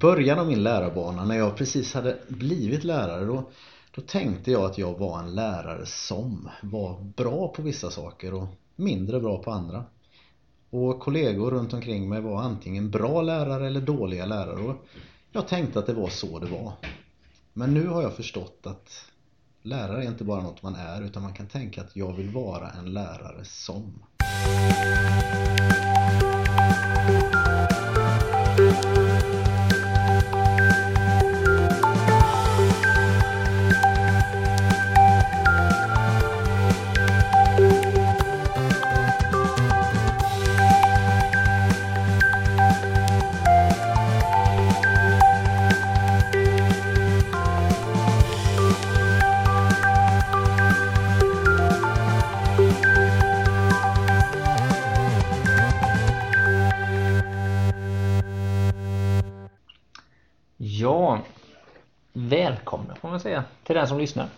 början av min lärarbana, när jag precis hade blivit lärare, då tänkte jag att jag var en lärare som var bra på vissa saker och mindre bra på andra. Och kollegor runt omkring mig var antingen bra lärare eller dåliga lärare, och jag tänkte att det var så det var. Men nu har jag förstått att lärare är inte bara något man är, utan man kan tänka att jag vill vara en lärare som. Välkomna får man säga till den som lyssnar.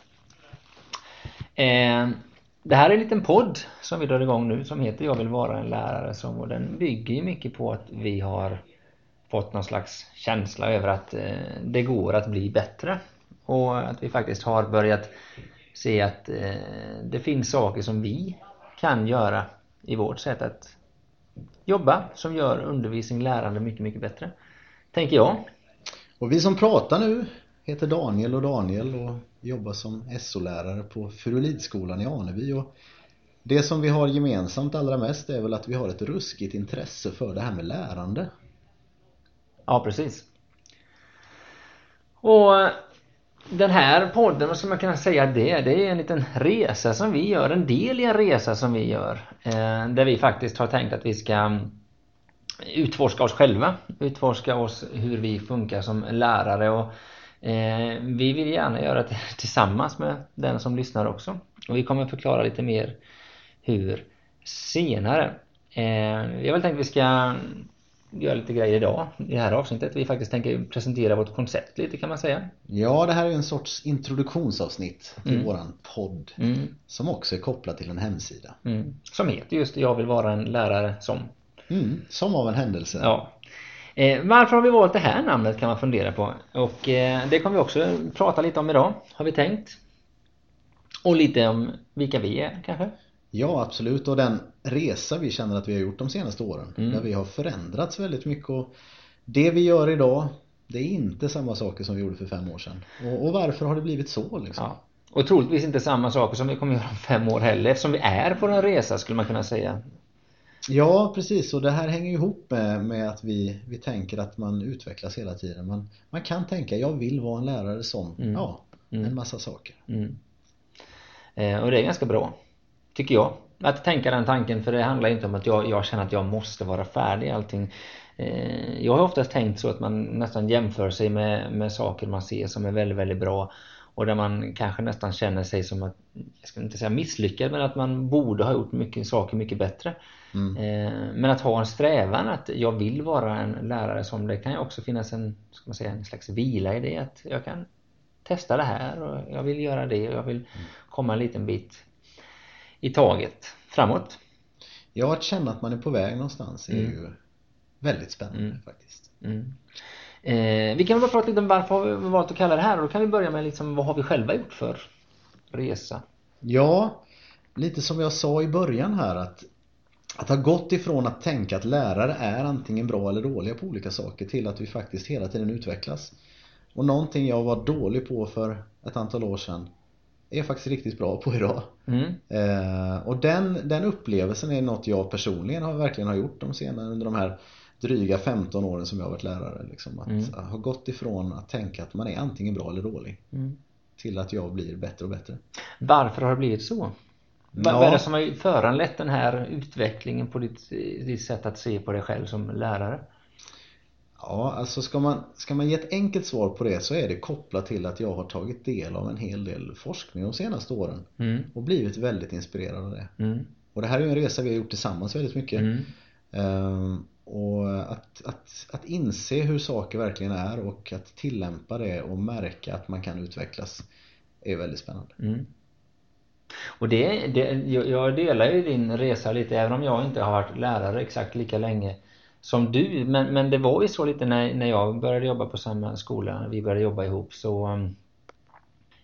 Det här är en liten podd som vi drar igång nu som heter Jag vill vara en lärare som, och den bygger ju mycket på att vi har fått någon slags känsla över att det går att bli bättre, och att vi faktiskt har börjat se att det finns saker som vi kan göra i vårt sätt att jobba som gör undervisning, lärande mycket mycket bättre, tänker jag. Och vi som pratar nu heter Daniel och jobbar som SO-lärare på Fyrolidskolan i Arneby, och det som vi har gemensamt allra mest är väl att vi har ett ruskigt intresse för det här med lärande. Ja, precis. Och den här podden, som man kan säga det är en liten resa som vi gör, en del i en resa som vi gör, där vi faktiskt har tänkt att vi ska utforska oss själva, utforska oss hur vi funkar som lärare, och vi vill gärna göra det tillsammans med den som lyssnar också, och vi kommer förklara lite mer hur senare. Jag vill tänka att vi ska göra lite grejer idag i det här avsnittet. Vi faktiskt tänker presentera vårt koncept lite, kan man säga. Ja, det här är en sorts introduktionsavsnitt till våran podd som också är kopplad till en hemsida som heter just Jag vill vara en lärare som av en händelse. Ja. Varför har vi valt det här namnet, kan man fundera på. Och det kommer vi också prata lite om idag, har vi tänkt. Och lite om vilka vi är, kanske. Ja, absolut. Och den resa vi känner att vi har gjort de senaste åren. Där vi har förändrats väldigt mycket. Och det vi gör idag, det är inte samma saker som vi gjorde för 5 år sedan. Och varför har det blivit så, liksom? Ja. Och troligtvis inte samma saker som vi kommer göra om 5 år heller. Eftersom vi är på en resa, skulle man kunna säga. Ja, precis, och det här hänger ihop med att vi tänker att man utvecklas hela tiden. Man kan tänka, jag vill vara en lärare som, en massa saker. Och det är ganska bra, tycker jag, att tänka den tanken, för det handlar inte om att jag känner att jag måste vara färdig i allting. Jag har oftast tänkt så att man nästan jämför sig med saker man ser som är väldigt, väldigt bra. Och där man kanske nästan känner sig som att, jag ska inte säga misslyckad, men att man borde ha gjort mycket saker mycket bättre. Men att ha en strävan att jag vill vara en lärare som, det kan ju också finnas en slags vila i det. Att jag kan testa det här, och jag vill göra det, och jag vill komma en liten bit i taget framåt. Ja, att känna att man är på väg någonstans är ju väldigt spännande faktiskt. Vi kan bara prata lite om varför vi har valt att kalla det här, och då kan vi börja med liksom, vad har vi själva gjort för resa? Ja, lite som jag sa i början här, att ha gått ifrån att tänka att lärare är antingen bra eller dåliga på olika saker till att vi faktiskt hela tiden utvecklas. Och någonting jag var dålig på för ett antal år sedan är jag faktiskt riktigt bra på idag. Och den upplevelsen är något jag personligen verkligen har gjort under de här dryga 15 åren som jag har varit lärare. Liksom, att ha gått ifrån att tänka att man är antingen bra eller dålig till att jag blir bättre och bättre. Varför har det blivit så? Vad är det som har föranlett den här utvecklingen på ditt sätt att se på dig själv som lärare? Ja, alltså ska man ge ett enkelt svar på det, så är det kopplat till att jag har tagit del av en hel del forskning de senaste åren och blivit väldigt inspirerad av det. Och det här är en resa vi har gjort tillsammans väldigt mycket. Och att inse hur saker verkligen är och att tillämpa det och märka att man kan utvecklas är väldigt spännande. Och jag delar ju din resa lite, även om jag inte har varit lärare exakt lika länge som du. Men det var ju så lite när jag började jobba på samma skola. Vi började jobba ihop, så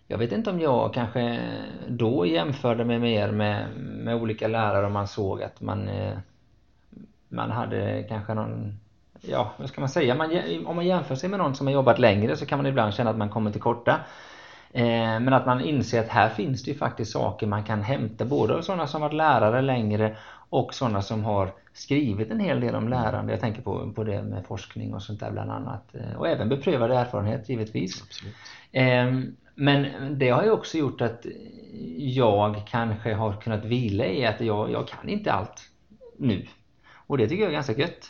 jag vet inte om jag kanske då jämförde mig mer med olika lärare, och man såg att man hade kanske någon... Ja, vad ska man säga? Om man jämför sig med någon som har jobbat längre, så kan man ibland känna att man kommer till korta. Men att man inser att här finns det ju faktiskt saker man kan hämta, både av sådana som varit lärare längre och sådana som har skrivit en hel del om lärande. Jag tänker på det med forskning och sånt där bland annat. Och även beprövad erfarenhet givetvis. Absolut. Men det har ju också gjort att jag kanske har kunnat vila i att jag kan inte allt nu. Och det tycker jag är ganska gött.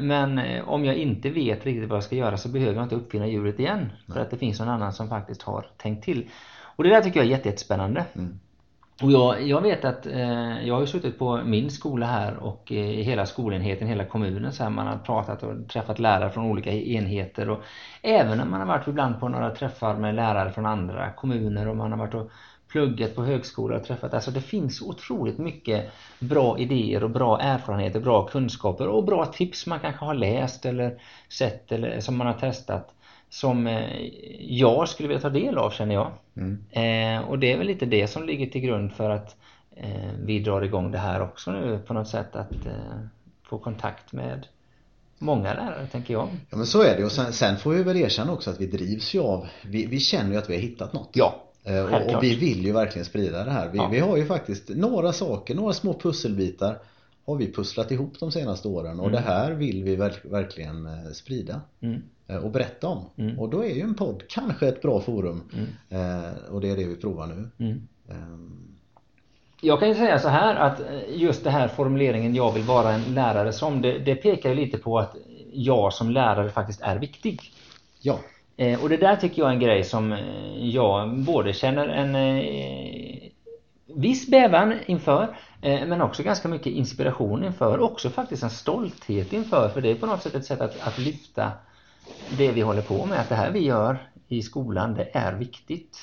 Men om jag inte vet riktigt vad jag ska göra, så behöver jag inte uppfinna djuret igen. För att det finns någon annan som faktiskt har tänkt till. Och det där tycker jag är jättespännande. Mm. Och jag vet att jag har ju suttit på min skola här och i hela skolenheten, hela kommunen. Så här, man har pratat och träffat lärare från olika enheter. Och även när man har varit ibland på några träffar med lärare från andra kommuner, och man har varit och pluggat på högskola och träffat. Alltså det finns otroligt mycket bra idéer och bra erfarenheter, bra kunskaper och bra tips man kanske har läst eller sett eller som man har testat, som jag skulle vilja ta del av, känner jag. Mm. Och det är väl lite det som ligger till grund för att vi drar igång det här också nu på något sätt, att få kontakt med många lärare, tänker jag. Ja, men så är det. Och sen får vi väl erkänna också att vi drivs ju av, vi känner ju att vi har hittat något. Ja. Och vi vill ju verkligen sprida det här. Vi har ju faktiskt några saker, några små pusselbitar har vi pusslat ihop de senaste åren. Och det här vill vi verkligen sprida och berätta om. Mm. Och då är ju en podd kanske ett bra forum. Och det är det vi provar nu. Jag kan ju säga så här, att just det här formuleringen "jag vill vara en lärare" som det pekar ju lite på att jag som lärare faktiskt är viktig. Ja. Och det där tycker jag är en grej som jag både känner en viss bävan inför, men också ganska mycket inspiration inför, också faktiskt en stolthet inför, för det är på något sätt ett sätt att lyfta det vi håller på med, att det här vi gör i skolan, det är viktigt.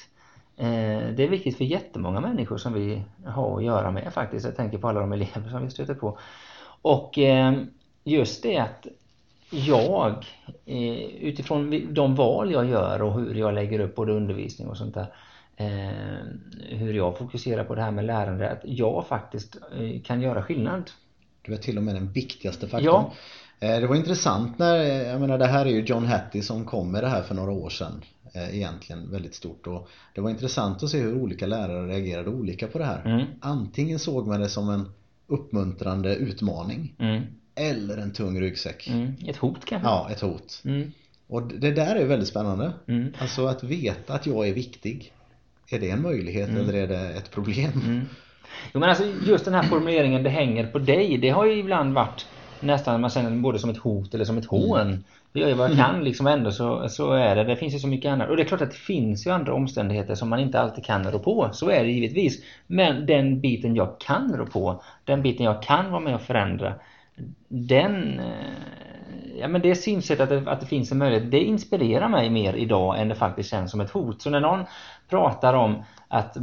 Det är viktigt för jättemånga människor som vi har att göra med faktiskt. Jag tänker på alla de elever som vi stöter på. Och just det att jag, utifrån de val jag gör och hur jag lägger upp både undervisning och sånt där, hur jag fokuserar på det här med lärande, att jag faktiskt kan göra skillnad. Det var till och med den viktigaste faktorn. Ja. Det var intressant det här är ju John Hattie som kom med det här för några år sedan, egentligen väldigt stort. Och det var intressant att se hur olika lärare reagerade olika på det här. Mm. Antingen såg man det som en uppmuntrande utmaning. Mm. Eller en tung ryggsäck. Ett hot kanske. Ja, ett hot. Och det där är väldigt spännande. Alltså att veta att jag är viktig. Är det en möjlighet eller är det ett problem? Jo, men alltså just den här formuleringen "det hänger på dig", det har ju ibland varit nästan, man känner både som ett hot eller som ett hån. Det gör ju vad jag kan liksom, ändå så är det. Det finns ju så mycket annat. Och det är klart att det finns ju andra omständigheter som man inte alltid kan rå på. Så är det givetvis. Men den biten jag kan rå på, den biten jag kan vara med och förändra, det synsätt att det finns en möjlighet, det inspirerar mig mer idag än det faktiskt känns som ett hot. Så när någon pratar om att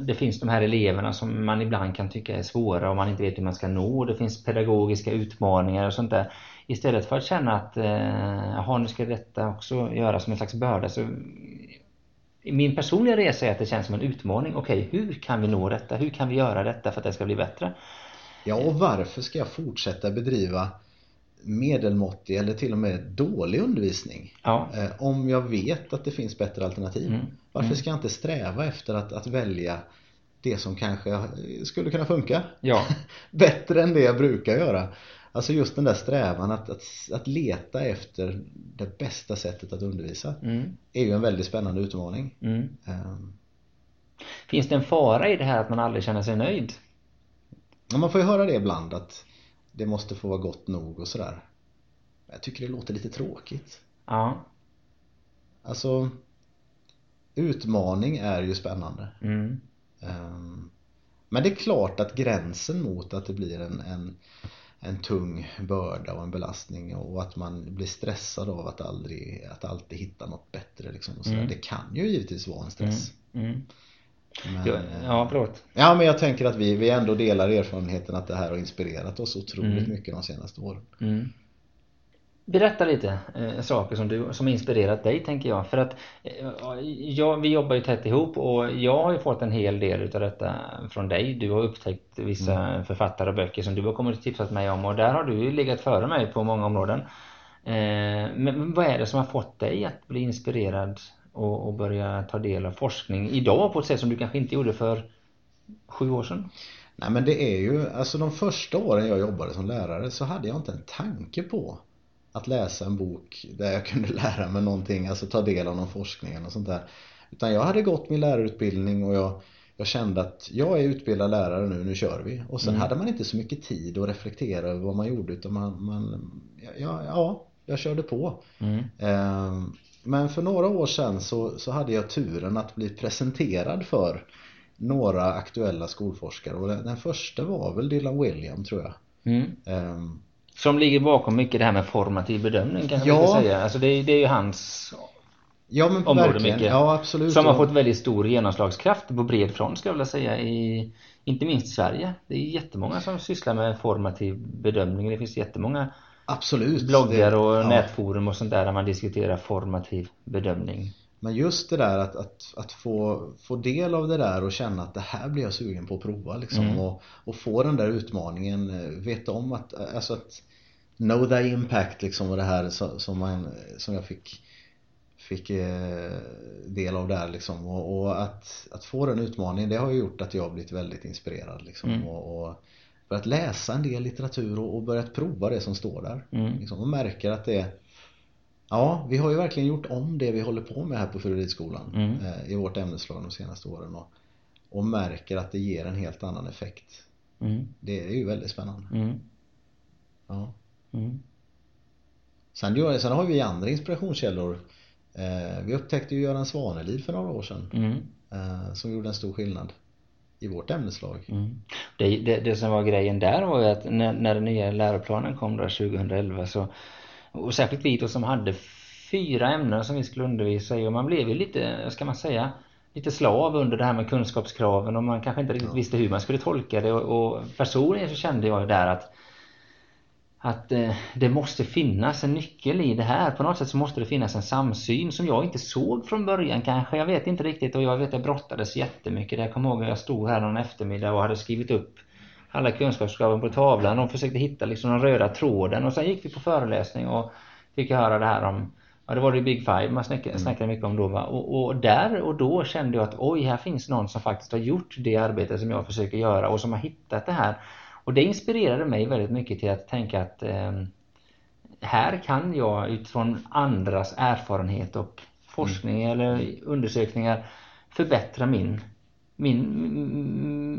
det finns de här eleverna som man ibland kan tycka är svåra och man inte vet hur man ska nå, det finns pedagogiska utmaningar och sånt där, istället för att känna att nu ska detta också göra som en slags börda, så min personliga resa är att det känns som en utmaning. Okej, hur kan vi nå detta? Hur kan vi göra detta för att det ska bli bättre? Ja, och varför ska jag fortsätta bedriva medelmåttig eller till och med dålig undervisning? Ja. Om jag vet att det finns bättre alternativ. Varför ska jag inte sträva efter att välja det som kanske skulle kunna funka? Ja. Bättre än det jag brukar göra. Alltså just den där strävan att leta efter det bästa sättet att undervisa är ju en väldigt spännande utmaning. Finns det en fara i det här att man aldrig känner sig nöjd? Ja, man får ju höra det ibland, att det måste få vara gott nog och sådär. Jag tycker det låter lite tråkigt. Ja. Alltså, utmaning är ju spännande. Men det är klart att gränsen mot att det blir en tung börda och en belastning, och att man blir stressad av att alltid hitta något bättre liksom, och sådär. Det kan ju givetvis vara en stress. Men, ja, förlåt. Ja, men jag tänker att vi ändå delar erfarenheten att det här har inspirerat oss otroligt mycket de senaste åren. Mm. Berätta lite saker som inspirerat dig, tänker jag. För att vi jobbar ju tätt ihop och jag har ju fått en hel del utav detta från dig. Du har upptäckt vissa författare och böcker som du har kommit och tipsat mig om. Och där har du ju legat före mig på många områden. Men vad är det som har fått dig att bli inspirerad och börja ta del av forskning idag på ett sätt som du kanske inte gjorde för 7 år sedan? Nej, men det är ju, alltså de första åren jag jobbade som lärare så hade jag inte en tanke på att läsa en bok där jag kunde lära mig någonting, alltså ta del av någon forskning och sånt där. Utan jag hade gått min lärarutbildning och jag kände att jag är utbildad lärare nu kör vi. Och sen hade man inte så mycket tid att reflektera över vad man gjorde, utan jag körde på. Men för några år sedan så hade jag turen att bli presenterad för några aktuella skolforskare. Och den första var väl Dylan Wiliam, tror jag. Som ligger bakom mycket det här med formativ bedömning, kan man inte säga. Alltså det är ju hans område mycket. Ja, absolut. Som har fått väldigt stor genomslagskraft på bred front, ska jag vilja säga, inte minst i Sverige. Det är jättemånga som sysslar med formativ bedömning. Det finns jättemånga bloggar och nätforum och sånt där man diskuterar formativ bedömning. Men just det där att få del av det där och känna att det här blir jag sugen på att prova liksom, och få den där utmaningen, veta om att, alltså att know the impact liksom, och det här som jag fick del av där liksom, och att få den utmaningen, det har ju gjort att jag har blivit väldigt inspirerad liksom, och för att läsa en del litteratur och börjat prova det som står där liksom, och märker att det är, ja, vi har ju verkligen gjort om det vi håller på med här på Fyrolidskolan i vårt ämneslag de senaste åren, och märker att det ger en helt annan effekt. Det är ju väldigt spännande. Sen har vi andra inspirationskällor. Vi upptäckte ju Göran Svanelid för några år sedan som gjorde en stor skillnad i vårt ämneslag. Det som var grejen där var ju att när den nya läroplanen kom där 2011 så, och särskilt vi då som hade 4 ämnen som vi skulle undervisa i, och man blev ju lite, ska man säga, lite slav under det här med kunskapskraven, och man kanske inte riktigt visste hur man skulle tolka det, och personligen så kände jag där att det måste finnas en nyckel i det här. På något sätt så måste det finnas en samsyn som jag inte såg från början kanske. Jag vet inte riktigt, och jag vet att jag brottades jättemycket. Jag kommer ihåg att jag stod här någon eftermiddag och hade skrivit upp alla kunskapskraven på tavlan. De försökte hitta liksom den röda tråden. Och sen gick vi på föreläsning och fick höra det här om, ja, det var det Big Five man snackade mycket om då, va? Och där och då kände jag att oj, här finns någon som faktiskt har gjort det arbete som jag försöker göra och som har hittat det här. Och det inspirerade mig väldigt mycket till att tänka att här kan jag utifrån andras erfarenhet och forskning eller undersökningar förbättra min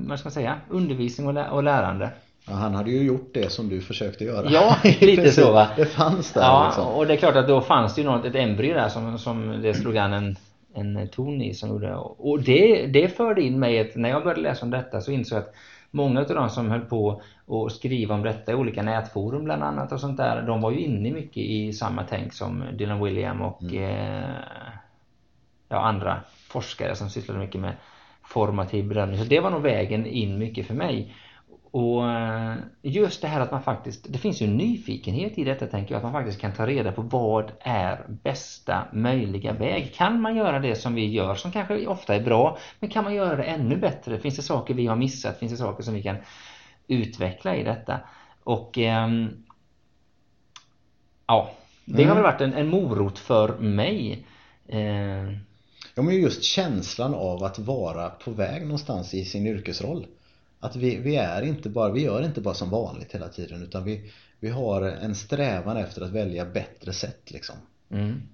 vad ska man säga, undervisning och lärande. Ja, han hade ju gjort det som du försökte göra. Ja, lite så, va? Det fanns där. Ja, liksom. Och det är klart att då fanns det ju något, ett embryo där som det slog an en ton i som gjorde. Och det förde in mig att när jag började läsa om detta så insåg jag att många av de som höll på att skriva om detta i olika nätforum bland annat och sånt där, de var ju inne mycket i samma tänk som Dylan Wiliam och andra forskare som sysslade mycket med formativ bedömning. Så det var nog vägen in mycket för mig. Och just det här att man faktiskt, det finns ju en nyfikenhet i detta, tänker jag, att man faktiskt kan ta reda på vad är bästa möjliga väg. Kan man göra det som vi gör, som kanske ofta är bra, men kan man göra det ännu bättre? Finns det saker vi har missat? Finns det saker som vi kan utveckla i detta? Och det har väl varit en morot för mig. Ja, men just känslan av att vara på väg någonstans i sin yrkesroll. Att vi gör inte bara som vanligt hela tiden, utan vi har en strävan efter att välja bättre sätt liksom,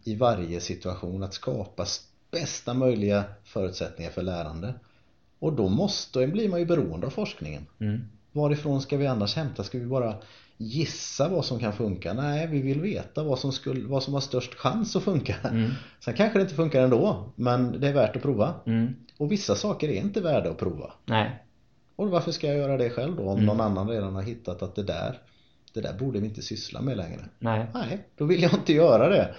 i varje situation, att skapa bästa möjliga förutsättningar för lärande. Och då blir man ju beroende av forskningen. Varifrån ska vi annars hämta? Ska vi bara gissa vad som kan funka? Nej, vi vill veta vad som har störst chans att funka. Sen kanske det inte funkar ändå, men det är värt att prova. Och vissa saker är inte värda att prova. Nej. Och varför ska jag göra det själv då om någon annan redan har hittat att det där borde vi inte syssla med längre? Nej, då vill jag inte göra det.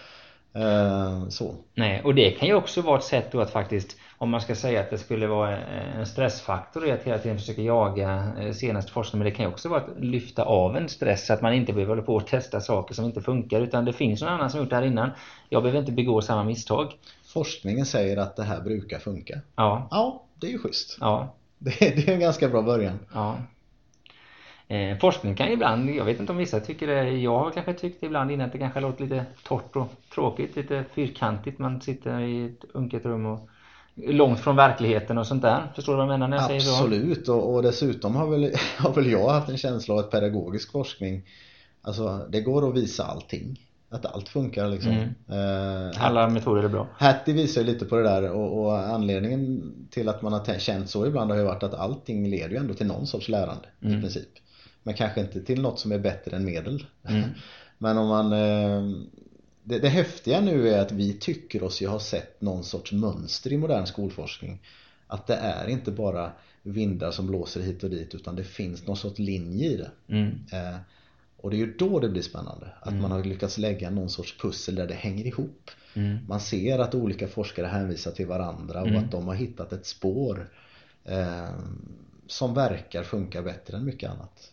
Nej, och det kan ju också vara ett sätt då att faktiskt om man ska säga att det skulle vara en stressfaktor i att hela tiden försöka jaga senast forskning, men det kan ju också vara att lyfta av en stress så att man inte behöver hålla på och testa saker som inte funkar, utan det finns någon annan som gjort det här innan, jag behöver inte begå samma misstag. Forskningen säger att det här brukar funka. Ja. Ja, det är ju schysst. Ja. Det är en ganska bra början. Ja. Forskning kan ibland, jag vet inte om vissa tycker det, jag har kanske tyckt ibland innan att det kanske låter lite torrt och tråkigt, lite fyrkantigt, man sitter i ett unket rum och långt från verkligheten och sånt där. Förstår du vad jag menar när jag säger så? Absolut, och dessutom har väl jag haft en känsla av att pedagogisk forskning, alltså det går att visa allting, att allt funkar liksom. Alla metoder är bra. Hattie visar ju lite på det där, och anledningen till att man har känt så ibland har ju varit att allting leder ju ändå till någon sorts lärande i princip. Men kanske inte till något som är bättre än medel. Men om man... Det häftiga nu är att vi tycker oss ju ha sett någon sorts mönster i modern skolforskning. Att det är inte bara vindar som blåser hit och dit, utan det finns någon sorts linje i det. Och det är ju då det blir spännande. Att man har lyckats lägga någon sorts pussel där det hänger ihop. Man ser att olika forskare hänvisar till varandra och att de har hittat ett spår som verkar funka bättre än mycket annat.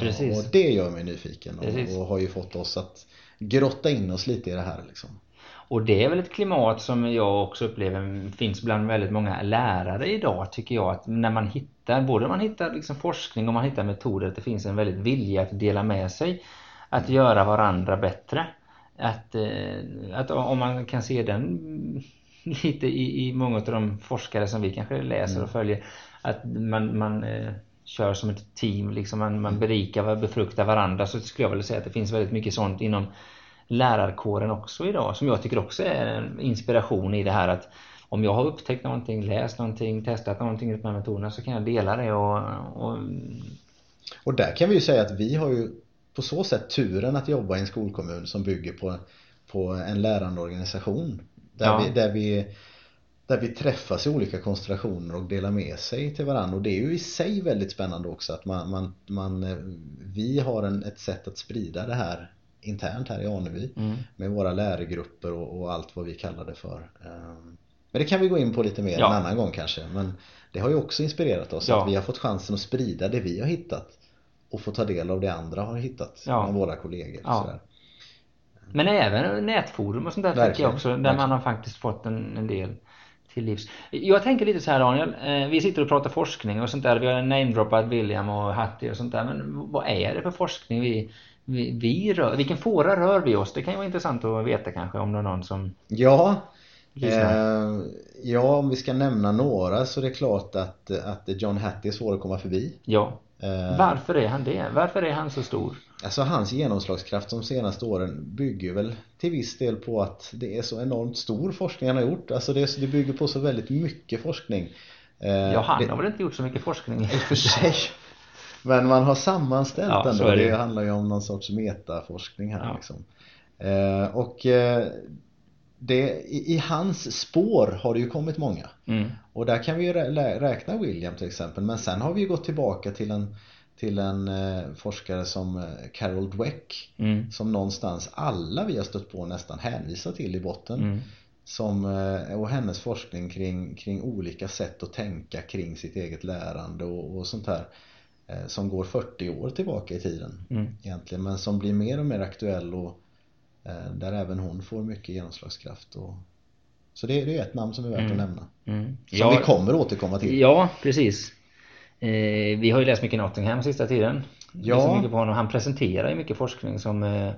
Precis. Och det gör mig nyfiken och har ju fått oss att grotta in oss lite i det här liksom. Och det är väl ett klimat som jag också upplever finns bland väldigt många lärare idag, tycker jag, att när man hittar, både man hittar liksom forskning och man hittar metoder, att det finns en väldigt vilja att dela med sig, att göra varandra bättre, att om man kan se den lite i många av de forskare som vi kanske läser och följer, att man kör som ett team, liksom man berikar och befruktar varandra, så skulle jag väl säga att det finns väldigt mycket sånt inom lärarkåren också idag, som jag tycker också är en inspiration i det här, att om jag har upptäckt någonting, läst någonting, testat någonting med de här metoderna, så kan jag dela det och där kan vi ju säga att vi har ju på så sätt turen att jobba i en skolkommun som bygger på en lärandeorganisation där vi träffas i olika konstellationer och delar med sig till varandra. Och det är ju i sig väldigt spännande också att vi har ett sätt att sprida det här internt här i Arneby med våra lärargrupper och allt vad vi kallar det för. Men det kan vi gå in på lite mer en annan gång kanske. Men det har ju också inspirerat oss att vi har fått chansen att sprida det vi har hittat och få ta del av det andra har hittat med våra kollegor. Sådär. Men även nätforum och sånt där tycker jag också, där man har faktiskt fått en del till livs. Jag tänker lite så här, Daniel, vi sitter och pratar forskning och sånt där, vi har namedroppat William och Hattie och sånt där, men vad är det för forskning vi rör? Vilken fåra rör vi oss? Det kan ju vara intressant att veta kanske, om det är någon som... Ja, om vi ska nämna några, så det är klart att John Hattie är svår att komma förbi. Ja. Varför är han det? Varför är han så stor? Alltså hans genomslagskraft de senaste åren bygger väl till viss del på att det är så enormt stor forskning han har gjort. Alltså det bygger på så väldigt mycket forskning. Ja, han har väl inte gjort så mycket forskning i för sig. Men man har sammanställt ändå. Det handlar ju om någon sorts metaforskning här liksom. I hans spår har det ju kommit många. Och där kan vi ju räkna William till exempel. Men sen har vi ju gått tillbaka till en forskare som Carol Dweck, som någonstans alla vi har stött på nästan hänvisar till i botten, och hennes forskning kring olika sätt att tänka kring sitt eget lärande och sånt här, som går 40 år tillbaka i tiden egentligen, men som blir mer och mer aktuell, och där även hon får mycket genomslagskraft. Så det är ett namn som är värt att nämna, som vi kommer återkomma till. Ja, precis. Vi har ju läst mycket Nottingham sista tiden. Ja. Mycket på honom. Han presenterar ju mycket forskning som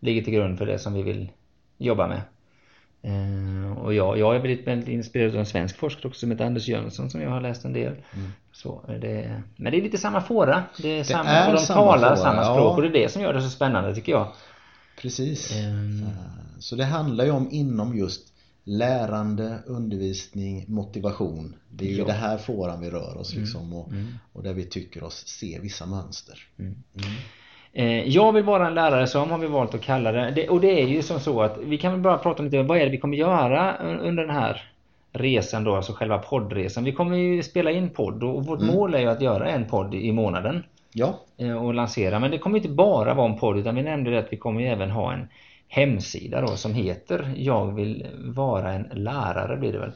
ligger till grund för det som vi vill jobba med. Och jag har blivit väldigt inspirerad av en svensk forskare också, som heter Anders Jönsson, som jag har läst en del. Så men det är lite samma fåra. De talar samma språk, och det är det som gör det så spännande, tycker jag. Precis. Så det handlar ju om inom just lärande, undervisning, motivation. Det är ju det här fåran vi rör oss liksom, och där vi tycker oss se vissa mönster. Jag vill vara en lärare, som har vi valt att kalla det. Och det är ju som så att vi kan väl bara prata om lite, vad är det vi kommer göra under den här resan då, alltså själva poddresan. Vi kommer ju spela in podd, och vårt mål är ju att göra en podd i månaden. Ja. Och lansera, men det kommer inte bara vara en podd, utan vi nämnde det att vi kommer ju även ha en hemsida då, som heter Jag vill vara en lärare, blir det väl.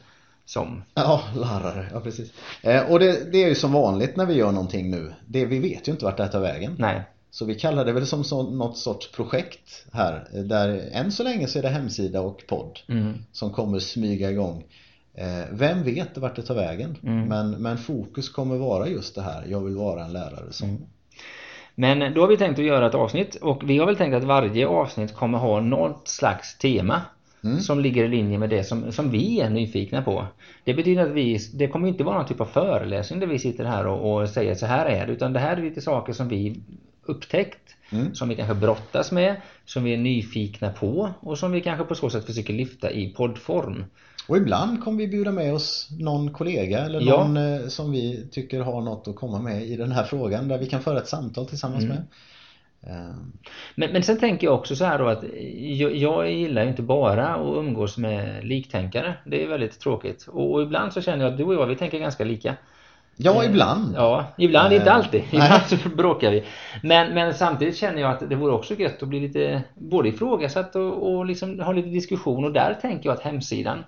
som... Ja, lärare. Ja, precis. Och det är ju som vanligt när vi gör någonting nu. Vi vet ju inte vart det tar vägen. Nej. Så vi kallar det väl som något sorts projekt här. Där än så länge så är det hemsida och podd som kommer smyga igång. Vem vet vart det tar vägen? Men fokus kommer vara just det här. Jag vill vara en lärare som... Men då har vi tänkt att göra ett avsnitt. Och vi har väl tänkt att varje avsnitt kommer ha något slags tema. Som ligger i linje med det som vi är nyfikna på. Det betyder att det kommer inte vara någon typ av föreläsning där vi sitter här och säger så här är det. Utan det här är lite saker som vi upptäckt. Som vi kanske brottas med. Som vi är nyfikna på. Och som vi kanske på så sätt försöker lyfta i poddform. Och ibland kommer vi bjuda med oss någon kollega eller någon som vi tycker har något att komma med i den här frågan. Där vi kan föra ett samtal tillsammans med. Men sen tänker jag också så här då att jag gillar inte bara att umgås med liktänkare. Det är väldigt tråkigt. Och ibland så känner jag att du och jag, vi tänker ganska lika. Ja, ibland. Ja, ibland. Inte alltid. Ibland så bråkar vi. Men samtidigt känner jag att det vore också gött att bli lite både ifrågasatt och liksom ha lite diskussion. Och där tänker jag att hemsidan,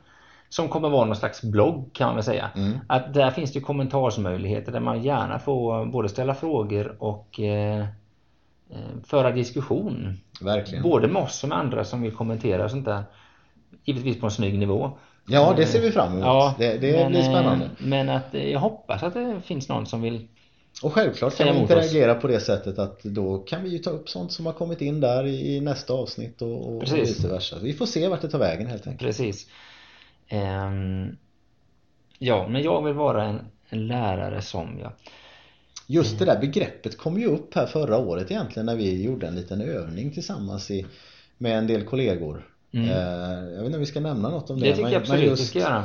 som kommer vara någon slags blogg kan man säga. Att där finns det kommentarsmöjligheter där man gärna får både ställa frågor och... föra diskussion. Verkligen. Både med oss och andra som vill kommentera och sånt där. Givetvis på en snygg nivå. Ja, det ser vi fram emot. Ja, det blir spännande. Men jag hoppas att det finns någon som vill. Och självklart kan vi interagera på det sättet att då kan vi ju ta upp sånt som har kommit in där i nästa avsnitt och vice versa. Vi får se vart det tar vägen helt enkelt. Precis. Ja, men jag vill vara en lärare som jag. Just det där begreppet kom ju upp här förra året egentligen när vi gjorde en liten övning tillsammans med en del kollegor. Jag vet inte om vi ska nämna något om det. Det tycker jag absolut vi ska göra.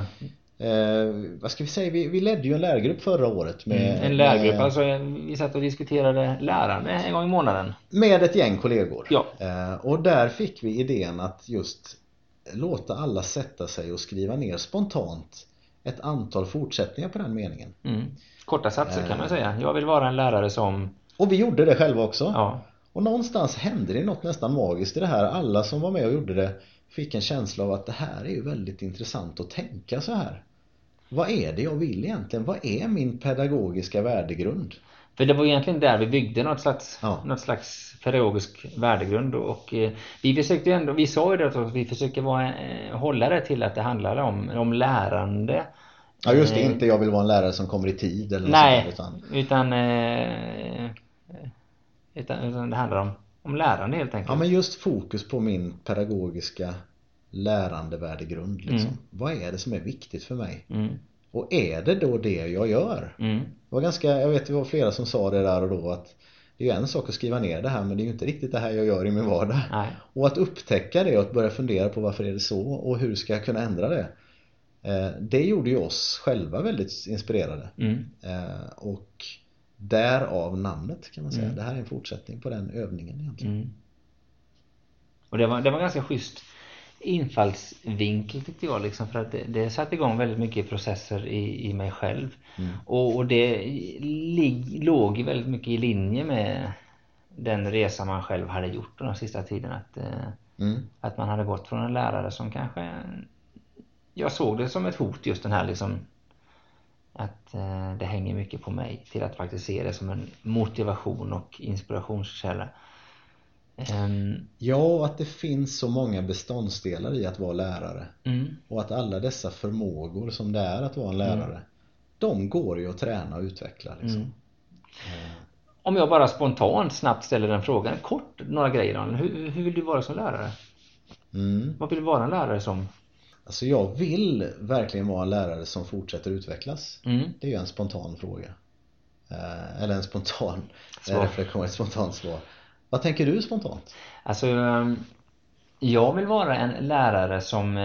Vad ska vi säga? Vi ledde ju en lärargrupp förra året. En lärargrupp, alltså vi satt och diskuterade lärande en gång i månaden. Med ett gäng kollegor. Ja. Och där fick vi idén att just låta alla sätta sig och skriva ner spontant ett antal fortsättningar på den meningen. Korta satser kan man säga. Jag vill vara en lärare som... Och vi gjorde det själva också. Ja. Och någonstans hände det något nästan magiskt i det här. Alla som var med och gjorde det fick en känsla av att det här är ju väldigt intressant att tänka så här. Vad är det jag vill egentligen? Vad är min pedagogiska värdegrund? För det var egentligen där vi byggde något slags pedagogisk värdegrund. Och vi försökte ändå, vi sa ju det att vi försöker hålla det till att det handlar om lärande. Ja just det, inte jag vill vara en lärare som kommer i tid eller något sånt. Nej, utan det handlar om lärande helt enkelt. Ja, men just fokus på min pedagogiska lärandevärdegrund liksom. Vad är det som är viktigt för mig? Och är det då det jag gör? Det var flera som sa det där och då att det är ju en sak att skriva ner det här, men det är ju inte riktigt det här jag gör i min vardag. Nej. Och att upptäcka det och att börja fundera på varför är det så och hur ska jag kunna ändra det? Det gjorde ju oss själva väldigt inspirerade. Och därav namnet kan man säga. Det här är en fortsättning på den övningen egentligen. Och det var ganska schysst infallsvinkel tyckte jag liksom, för att det satte igång väldigt mycket processer i mig själv. Och det låg väldigt mycket i linje med den resa man själv hade gjort de sista tiden att man hade gått från en lärare som kanske... Jag såg det som ett hot just den här liksom, att det hänger mycket på mig, till att faktiskt se det som en motivation och inspirationskälla. Ja, att det finns så många beståndsdelar i att vara lärare. Och att alla dessa förmågor som det är att vara en lärare, de går ju att träna och utveckla. Liksom. Om jag bara snabbt ställer den frågan, kort några grejer om hur vill du vara som lärare? Vad vill du vara en lärare som? Alltså jag vill verkligen vara en lärare som fortsätter utvecklas. Det är ju en spontan fråga. Eller en spontan reflektion, ett spontant svar. Vad tänker du spontant? Alltså jag vill vara en lärare som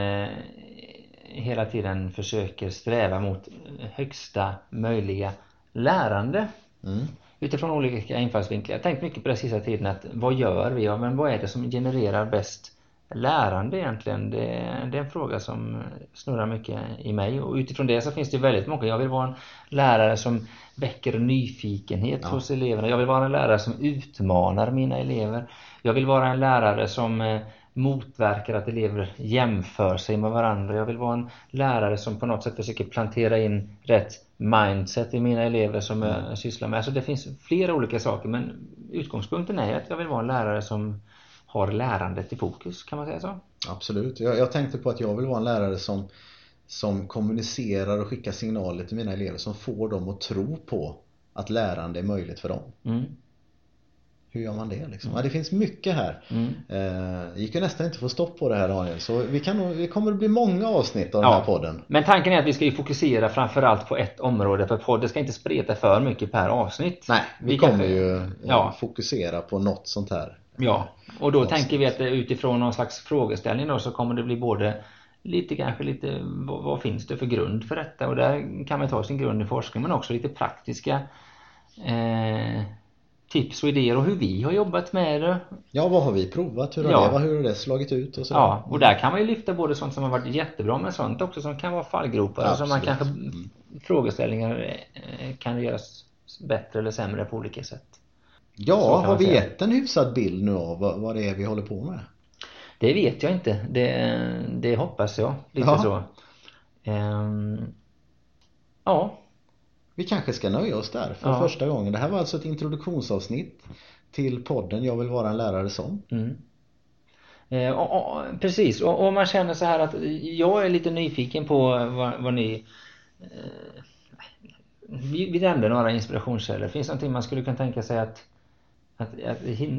hela tiden försöker sträva mot högsta möjliga lärande. Utifrån olika infallsvinklar. Jag har tänkt mycket på det sista tiden att vad gör vi? Ja, men vad är det som genererar bäst lärande egentligen? Det är en fråga som snurrar mycket i mig, och utifrån det så finns det väldigt många. Jag vill vara en lärare som väcker nyfikenhet hos eleverna. Jag vill vara en lärare som utmanar mina elever. Jag vill vara en lärare som motverkar att elever jämför sig med varandra. Jag vill vara en lärare som på något sätt försöker plantera in rätt mindset i mina elever som jag sysslar med. Så det finns flera olika saker, men utgångspunkten är att jag vill vara en lärare som har lärandet i fokus, kan man säga så? Absolut. Jag tänkte på att jag vill vara en lärare som kommunicerar och skickar signaler till mina elever som får dem att tro på att lärande är möjligt för dem. Mm. Hur gör man det liksom? Ja, det finns mycket här. Gick ju nästan inte få stopp på det här, Daniel. Så det kommer att bli många avsnitt av den här podden. Men tanken är att vi ska ju fokusera framförallt på ett område. För podden ska inte spreta för mycket per avsnitt. Nej, vi kommer ju fokusera på något sånt här. Ja, och då avsnitt. Tänker vi att utifrån någon slags frågeställning då, så kommer det bli både lite vad finns det för grund för detta? Och där kan man ta sin grund i forskning, men också lite praktiska tips och idéer och hur vi har jobbat med det. Ja, vad har vi provat? Hur har det slagit ut? Och så. Ja, och där kan man ju lyfta både sånt som har varit jättebra men sånt också som kan vara fallgropar. Absolut. Och som man kanske, frågeställningar kan göras bättre eller sämre på olika sätt. Ja, har vi gett en hyfsad bild nu av vad det är vi håller på med? Det vet jag inte. Det hoppas jag. Lite så. Vi kanske ska nöja oss där för första gången. Det här var alltså ett introduktionsavsnitt till podden Jag vill vara en lärare som. Mm. Precis. Och man känner så här att jag är lite nyfiken på vad ni... Vi nämnde några inspirationskällor. Finns det någonting man skulle kunna tänka sig att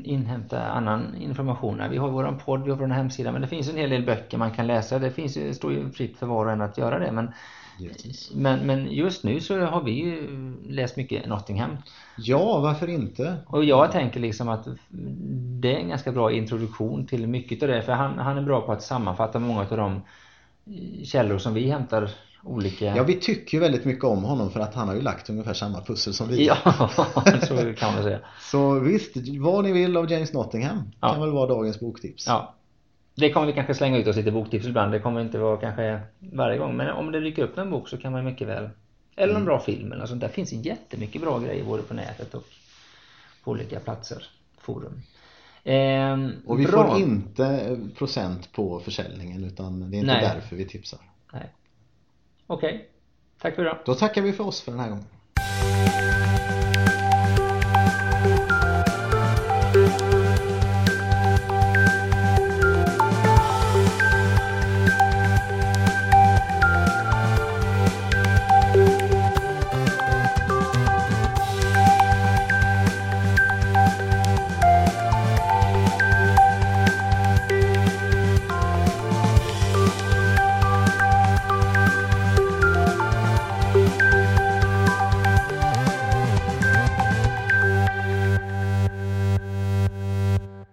inhämta annan information? Vi har vår podd, vi har vår hemsida, men det finns en hel del böcker man kan läsa. Det står ju fritt för var och en att göra det, men yes. Men just nu så har vi ju läst mycket Nottingham. Ja, varför inte? Och jag tänker liksom att det är en ganska bra introduktion till mycket av det, för han är bra på att sammanfatta många av de källor som vi hämtar olika... Ja, vi tycker ju väldigt mycket om honom för att han har ju lagt ungefär samma pussel som vi. Ja, så kan man säga. Så visst, vad ni vill av James Nottingham kan väl vara dagens boktips. Ja. Det kommer vi kanske slänga ut oss lite boktips ibland. Det kommer inte vara kanske varje gång. Men om det dyker upp en bok så kan man mycket väl... Eller en bra film eller sånt. Där finns jättemycket bra grejer både på nätet och på olika platser. Forum. Och vi får inte procent på försäljningen, utan det är inte därför vi tipsar. Nej. Okej. Tack för det. Då tackar vi för oss för den här gången.